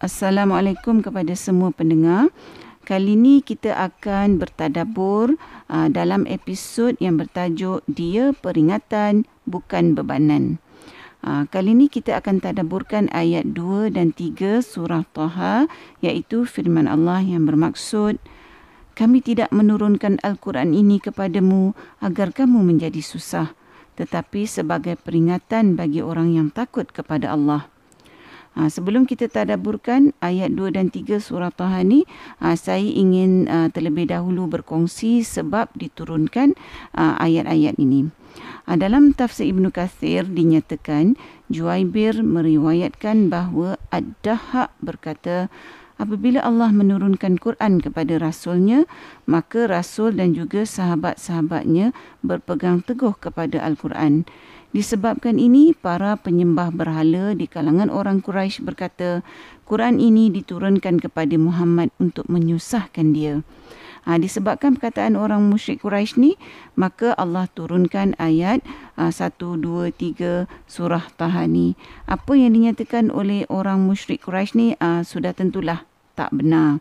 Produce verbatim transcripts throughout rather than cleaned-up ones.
Assalamualaikum kepada semua pendengar. Kali ini kita akan bertadabbur uh, dalam episod yang bertajuk Dia Peringatan Bukan Bebanan. Uh, kali ini kita akan tadabburkan ayat dua dan tiga surah Taha, iaitu firman Allah yang bermaksud, "Kami tidak menurunkan Al-Quran ini kepadamu agar kamu menjadi susah, tetapi sebagai peringatan bagi orang yang takut kepada Allah." Ha, sebelum kita tadabburkan ayat dua dan tiga surah Taha ni, ha, saya ingin ha, terlebih dahulu berkongsi sebab diturunkan ha, ayat-ayat ini. Ha, dalam tafsir Ibn Kathir dinyatakan, Juhaibir meriwayatkan bahawa Ad-Dahak berkata, apabila Allah menurunkan Quran kepada Rasulnya, maka Rasul dan juga sahabat-sahabatnya berpegang teguh kepada Al-Quran. Disebabkan ini, para penyembah berhala di kalangan orang Quraisy berkata, Quran ini diturunkan kepada Muhammad untuk menyusahkan dia. Ha, disebabkan perkataan orang musyrik Quraisy ni, maka Allah turunkan ayat ha, satu, dua, tiga surah Taha ni. Apa yang dinyatakan oleh orang musyrik Quraisy ni ha, sudah tentulah tak benar.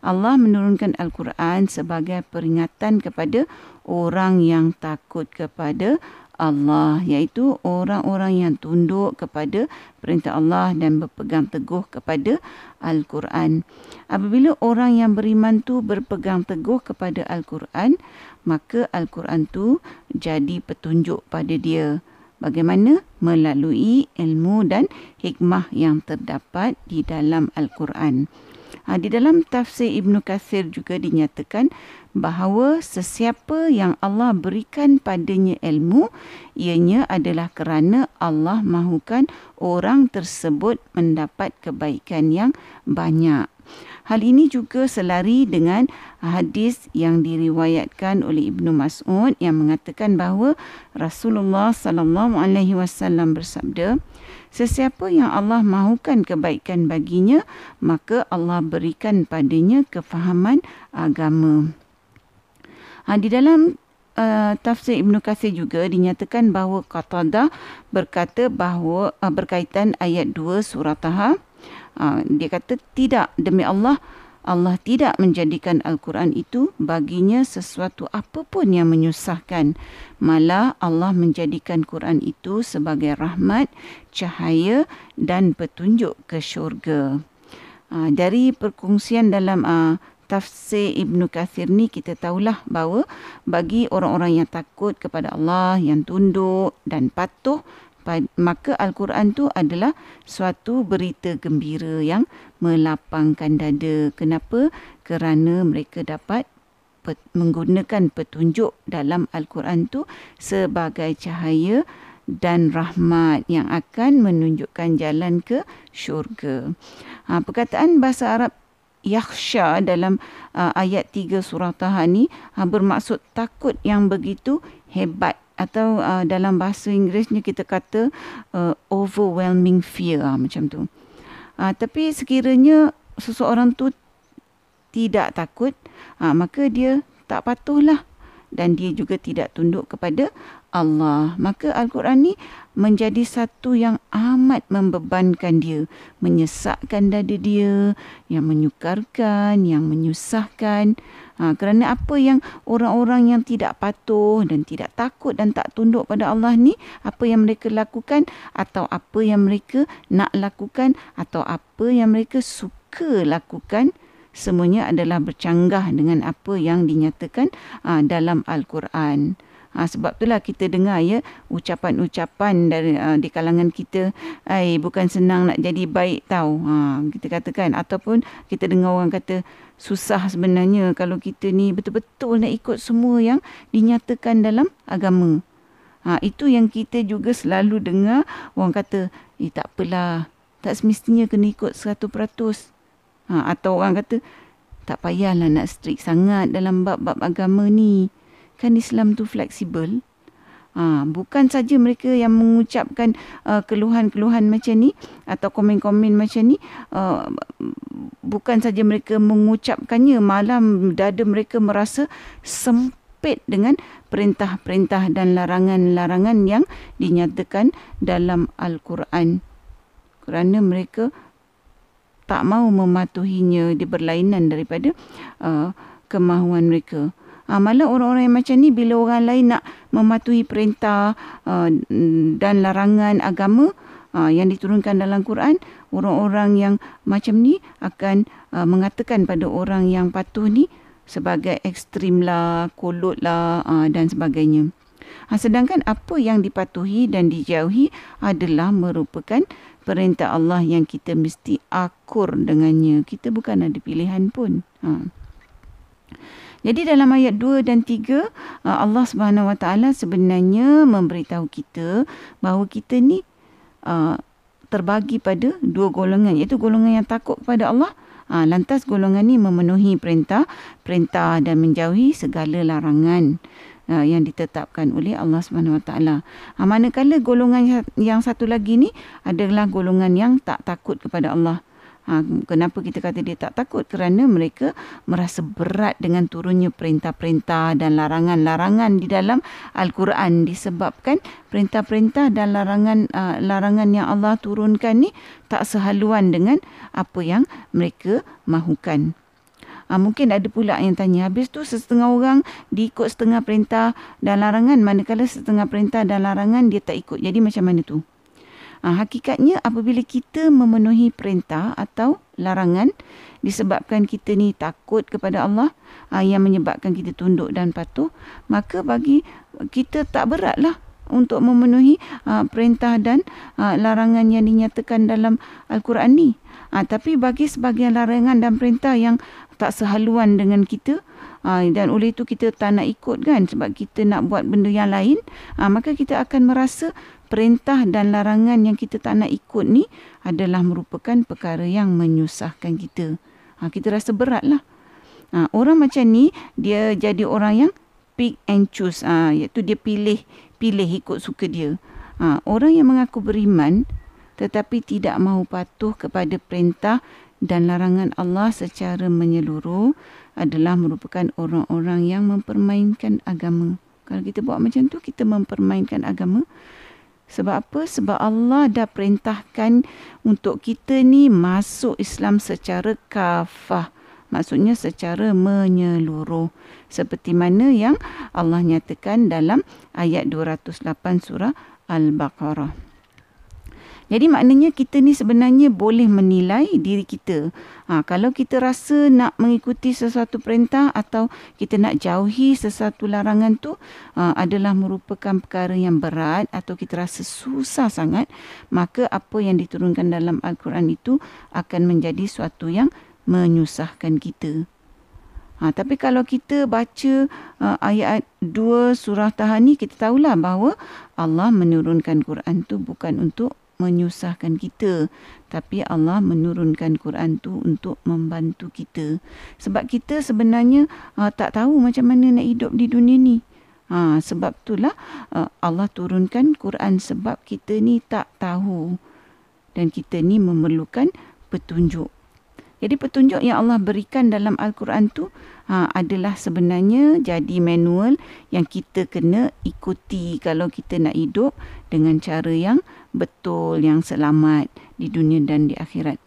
Allah menurunkan Al-Quran sebagai peringatan kepada orang yang takut kepada Allah, iaitu orang-orang yang tunduk kepada perintah Allah dan berpegang teguh kepada Al-Quran. Apabila orang yang beriman tu berpegang teguh kepada Al-Quran, maka Al-Quran tu jadi petunjuk pada dia. Bagaimana? Melalui ilmu dan hikmah yang terdapat di dalam Al-Quran. Ha, di dalam tafsir Ibn Kathir juga dinyatakan bahawa sesiapa yang Allah berikan padanya ilmu, ianya adalah kerana Allah mahukan orang tersebut mendapat kebaikan yang banyak. Hal ini juga selari dengan hadis yang diriwayatkan oleh Ibnu Mas'ud yang mengatakan bahawa Rasulullah sallallahu alaihi wasallam bersabda, sesiapa yang Allah mahukan kebaikan baginya, maka Allah berikan padanya kefahaman agama. Ha, di dalam Uh, tafsir Ibn Kassi juga dinyatakan bahawa Qatadah berkata bahawa uh, berkaitan ayat dua surah Taha, uh, dia kata, tidak, demi Allah, Allah tidak menjadikan Al-Quran itu baginya sesuatu apapun yang menyusahkan. Malah Allah menjadikan Quran itu sebagai rahmat, cahaya dan petunjuk ke syurga. Uh, dari perkongsian dalam uh, tafsir Ibn Kathir ni, kita tahulah bahawa bagi orang-orang yang takut kepada Allah, yang tunduk dan patuh, maka Al-Quran tu adalah suatu berita gembira yang melapangkan dada. Kenapa? Kerana mereka dapat menggunakan petunjuk dalam Al-Quran tu sebagai cahaya dan rahmat yang akan menunjukkan jalan ke syurga. Ha, perkataan bahasa Arab Yahshah dalam uh, ayat tiga surah Taha ni uh, bermaksud takut yang begitu hebat, atau uh, dalam bahasa Inggerisnya kita kata uh, overwhelming fear, uh, macam tu. Uh, tapi sekiranya seseorang tu tidak takut, uh, maka dia tak patuhlah dan dia juga tidak tunduk kepada Allah. Maka Al-Quran ni menjadi satu yang amat membebankan dia, menyesakkan dada dia, yang menyukarkan, yang menyusahkan. Ha, kerana apa yang orang-orang yang tidak patuh dan tidak takut dan tak tunduk pada Allah ni, apa yang mereka lakukan atau apa yang mereka nak lakukan atau apa yang mereka suka lakukan, semuanya adalah bercanggah dengan apa yang dinyatakan ha, dalam Al-Quran. Ha, sebab itulah kita dengar ya ucapan-ucapan dari uh, di kalangan kita, ai bukan senang nak jadi baik tau. Ha, kita katakan, ataupun kita dengar orang kata susah sebenarnya kalau kita ni betul-betul nak ikut semua yang dinyatakan dalam agama. Ha, itu yang kita juga selalu dengar orang kata, eh tak apalah, tak semestinya kena ikut seratus peratus. Ha, atau orang kata tak payahlah nak strict sangat dalam bab-bab agama ni. Kan Islam tu fleksibel. Ha, bukan saja mereka yang mengucapkan uh, keluhan-keluhan macam ni atau komen-komen macam ni, uh, bukan saja mereka mengucapkannya, malam dada mereka merasa sempit dengan perintah-perintah dan larangan-larangan yang dinyatakan dalam Al-Quran. Kerana mereka tak mau mematuhinya, dia berlainan daripada uh, kemahuan mereka. Ha, malah orang-orang yang macam ni bila orang lain nak mematuhi perintah uh, dan larangan agama uh, yang diturunkan dalam Quran, orang-orang yang macam ni akan uh, mengatakan pada orang yang patuh ni sebagai ekstrim lah, kolot lah uh, dan sebagainya. Ha, sedangkan apa yang dipatuhi dan dijauhi adalah merupakan perintah Allah yang kita mesti akur dengannya. Kita bukan ada pilihan pun. Ha. Jadi dalam ayat dua dan tiga, Allah subhanahu wa taala sebenarnya memberitahu kita bahawa kita ni uh, terbagi pada dua golongan, iaitu golongan yang takut kepada Allah. Ha, lantas golongan ni memenuhi perintah-perintah dan menjauhi segala larangan uh, yang ditetapkan oleh Allah subhanahu wa taala. Ha, manakala golongan yang satu lagi ni adalah golongan yang tak takut kepada Allah. Ha, kenapa kita kata dia tak takut? Kerana mereka merasa berat dengan turunnya perintah-perintah dan larangan-larangan di dalam Al-Quran, disebabkan perintah-perintah dan larangan uh, larangan yang Allah turunkan ni tak sehaluan dengan apa yang mereka mahukan. Ha, mungkin ada pula yang tanya, habis tu setengah orang diikut setengah perintah dan larangan, manakala setengah perintah dan larangan dia tak ikut. Jadi macam mana tu? Ha, hakikatnya apabila kita memenuhi perintah atau larangan disebabkan kita ni takut kepada Allah, ha, yang menyebabkan kita tunduk dan patuh, maka bagi kita tak beratlah untuk memenuhi ha, perintah dan ha, larangan yang dinyatakan dalam Al-Quran ni. Ha, tapi bagi sebahagian larangan dan perintah yang tak sehaluan dengan kita, ha, dan oleh itu kita tak nak ikut kan, sebab kita nak buat benda yang lain, ha, maka kita akan merasa perintah dan larangan yang kita tak nak ikut ni adalah merupakan perkara yang menyusahkan kita. Ha, kita rasa berat lah. Ha, orang macam ni, dia jadi orang yang pick and choose. Ha, iaitu dia pilih, pilih ikut suka dia. Ha, orang yang mengaku beriman tetapi tidak mahu patuh kepada perintah dan larangan Allah secara menyeluruh adalah merupakan orang-orang yang mempermainkan agama. Kalau kita buat macam tu, kita mempermainkan agama. Sebab apa? Sebab Allah dah perintahkan untuk kita ni masuk Islam secara kafah. Maksudnya secara menyeluruh. Seperti mana yang Allah nyatakan dalam ayat dua ratus lapan surah Al-Baqarah. Jadi maknanya kita ni sebenarnya boleh menilai diri kita. Ha, kalau kita rasa nak mengikuti sesuatu perintah atau kita nak jauhi sesuatu larangan tu ha, adalah merupakan perkara yang berat atau kita rasa susah sangat, maka apa yang diturunkan dalam Al-Quran itu akan menjadi suatu yang menyusahkan kita. Ha, tapi kalau kita baca uh, ayat dua surah Taha ni, kita tahulah bahawa Allah menurunkan Quran tu bukan untuk menyusahkan kita, tapi Allah menurunkan Quran tu untuk membantu kita. Sebab kita sebenarnya uh, tak tahu macam mana nak hidup di dunia ni. Ha, sebab itulah uh, Allah turunkan Quran, sebab kita ni tak tahu dan kita ni memerlukan petunjuk. Jadi petunjuk yang Allah berikan dalam Al-Quran tu ha, adalah sebenarnya jadi manual yang kita kena ikuti kalau kita nak hidup dengan cara yang betul, yang selamat di dunia dan di akhirat.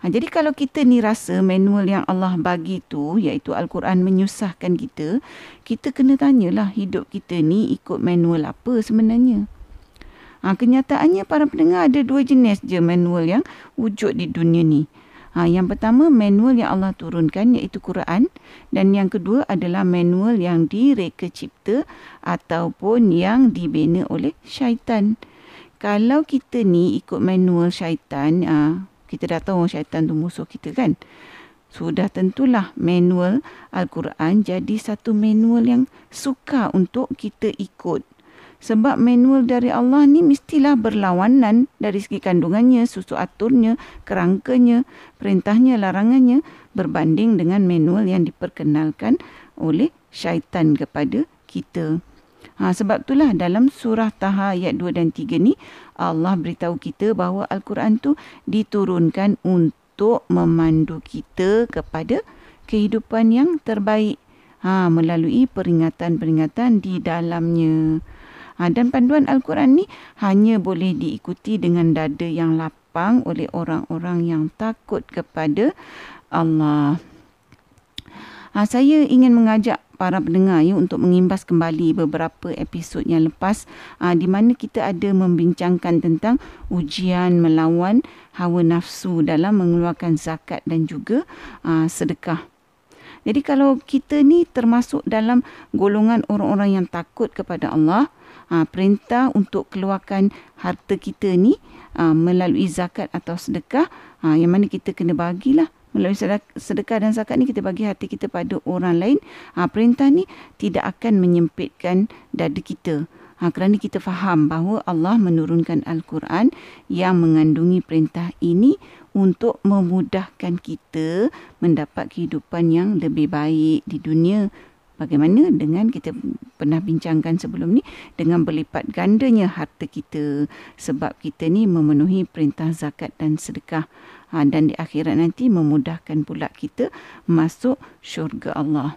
Ha, jadi kalau kita ni rasa manual yang Allah bagi tu, iaitu Al-Quran, menyusahkan kita, kita kena tanyalah hidup kita ni ikut manual apa sebenarnya. Ha, kenyataannya para pendengar, ada dua jenis je manual yang wujud di dunia ni. Ha, yang pertama manual yang Allah turunkan iaitu Quran, dan yang kedua adalah manual yang direka cipta ataupun yang dibina oleh syaitan. Kalau kita ni ikut manual syaitan, ha, kita dah tahu syaitan tu musuh kita kan, sudah tentulah manual Al-Quran jadi satu manual yang sukar untuk kita ikut. Sebab manual dari Allah ni mestilah berlawanan dari segi kandungannya, susu aturnya, kerangkanya, perintahnya, larangannya, berbanding dengan manual yang diperkenalkan oleh syaitan kepada kita. Ha, sebab itulah dalam surah Taha ayat dua dan tiga ni, Allah beritahu kita bahawa Al-Quran tu diturunkan untuk memandu kita kepada kehidupan yang terbaik. Ha, melalui peringatan-peringatan di dalamnya. Ha, dan panduan Al-Quran ni hanya boleh diikuti dengan dada yang lapang ditopang oleh orang-orang yang takut kepada Allah. Ha, saya ingin mengajak para pendengar ya, untuk mengimbas kembali beberapa episod yang lepas ha, di mana kita ada membincangkan tentang ujian melawan hawa nafsu dalam mengeluarkan zakat dan juga ha, sedekah. Jadi kalau kita ni termasuk dalam golongan orang-orang yang takut kepada Allah, ha, perintah untuk keluarkan harta kita ni ha, melalui zakat atau sedekah ha, yang mana kita kena bagilah. Melalui sedekah dan zakat ni kita bagi hati kita pada orang lain. Ha, perintah ni tidak akan menyempitkan dada kita. Ha, kerana kita faham bahawa Allah menurunkan Al-Quran yang mengandungi perintah ini untuk memudahkan kita mendapat kehidupan yang lebih baik di dunia. Bagaimana dengan kita pernah bincangkan sebelum ni dengan berlipat gandanya harta kita sebab kita ni memenuhi perintah zakat dan sedekah. Ha, dan di akhirat nanti memudahkan pula kita masuk syurga Allah.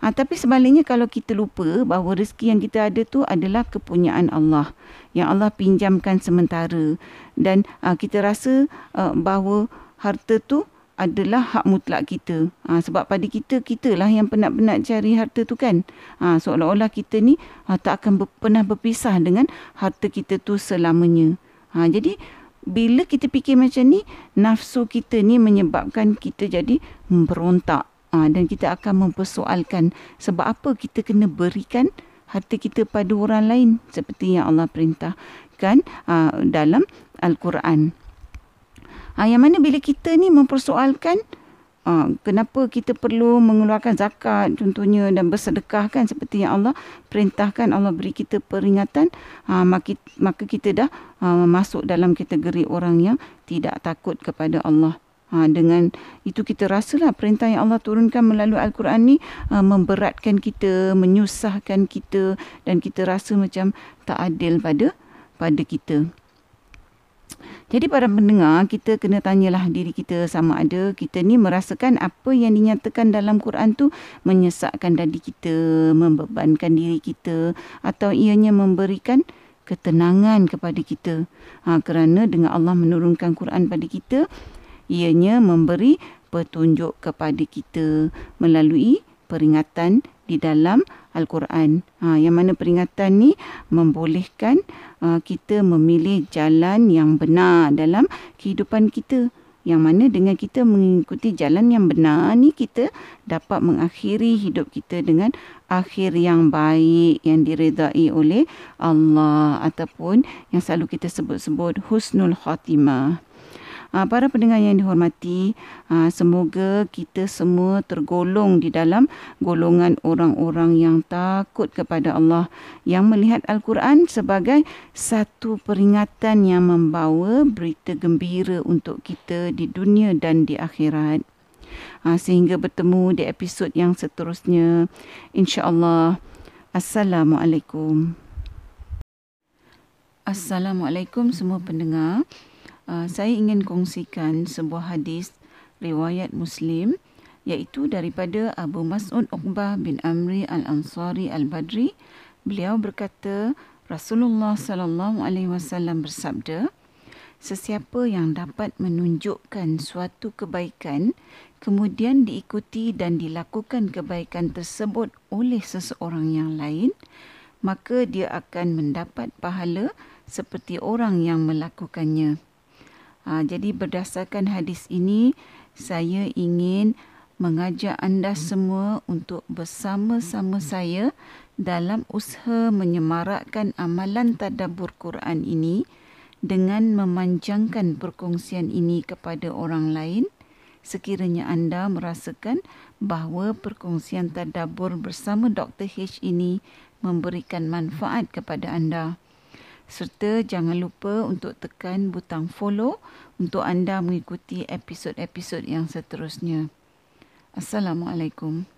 Ha, tapi sebaliknya kalau kita lupa bahawa rezeki yang kita ada tu adalah kepunyaan Allah. Yang Allah pinjamkan sementara. Dan ha, kita rasa uh, bahawa harta tu adalah hak mutlak kita. Ha, sebab pada kita, kitalah yang penat-penat cari harta tu kan. Ha, seolah-olah kita ni ha, tak akan ber, pernah berpisah dengan harta kita tu selamanya. Ha, jadi, bila kita fikir macam ni, nafsu kita ni menyebabkan kita jadi memberontak. Ha, dan kita akan mempersoalkan sebab apa kita kena berikan harta kita pada orang lain seperti yang Allah perintahkan ha, dalam Al-Quran. Ha, yang mana bila kita ni mempersoalkan ha, kenapa kita perlu mengeluarkan zakat contohnya dan bersedekah kan seperti yang Allah perintahkan, Allah beri kita peringatan, ha, maka, maka kita dah ha, masuk dalam kategori orang yang tidak takut kepada Allah. Ha, dengan itu kita rasalah perintah yang Allah turunkan melalui Al-Quran ni uh, memberatkan kita, menyusahkan kita dan kita rasa macam tak adil pada pada kita. Jadi para pendengar, kita kena tanyalah diri kita sama ada kita ni merasakan apa yang dinyatakan dalam Quran tu menyesakkan diri kita, membebankan diri kita atau ianya memberikan ketenangan kepada kita. Ha, kerana dengan Allah menurunkan Quran pada kita, ianya memberi petunjuk kepada kita melalui peringatan di dalam Al-Quran. Ha, yang mana peringatan ni membolehkan uh, kita memilih jalan yang benar dalam kehidupan kita. Yang mana dengan kita mengikuti jalan yang benar ni, kita dapat mengakhiri hidup kita dengan akhir yang baik yang diredai oleh Allah ataupun yang selalu kita sebut-sebut husnul khatimah. Para pendengar yang dihormati, semoga kita semua tergolong di dalam golongan orang-orang yang takut kepada Allah yang melihat Al-Quran sebagai satu peringatan yang membawa berita gembira untuk kita di dunia dan di akhirat. Sehingga bertemu di episod yang seterusnya. InsyaAllah. Assalamualaikum. Assalamualaikum semua pendengar. Uh, saya ingin kongsikan sebuah hadis riwayat Muslim iaitu daripada Abu Mas'ud Uqbah bin Amri Al-Ansari Al-Badri. Beliau berkata, Rasulullah sallallahu alaihi wasallam bersabda, sesiapa yang dapat menunjukkan suatu kebaikan kemudian diikuti dan dilakukan kebaikan tersebut oleh seseorang yang lain, maka dia akan mendapat pahala seperti orang yang melakukannya. Ha, jadi berdasarkan hadis ini, saya ingin mengajak anda semua untuk bersama-sama saya dalam usaha menyemarakkan amalan tadabbur Quran ini dengan memanjangkan perkongsian ini kepada orang lain sekiranya anda merasakan bahawa perkongsian tadabbur bersama Doktor H ini memberikan manfaat kepada anda. Serta jangan lupa untuk tekan butang follow untuk anda mengikuti episod-episod yang seterusnya. Assalamualaikum.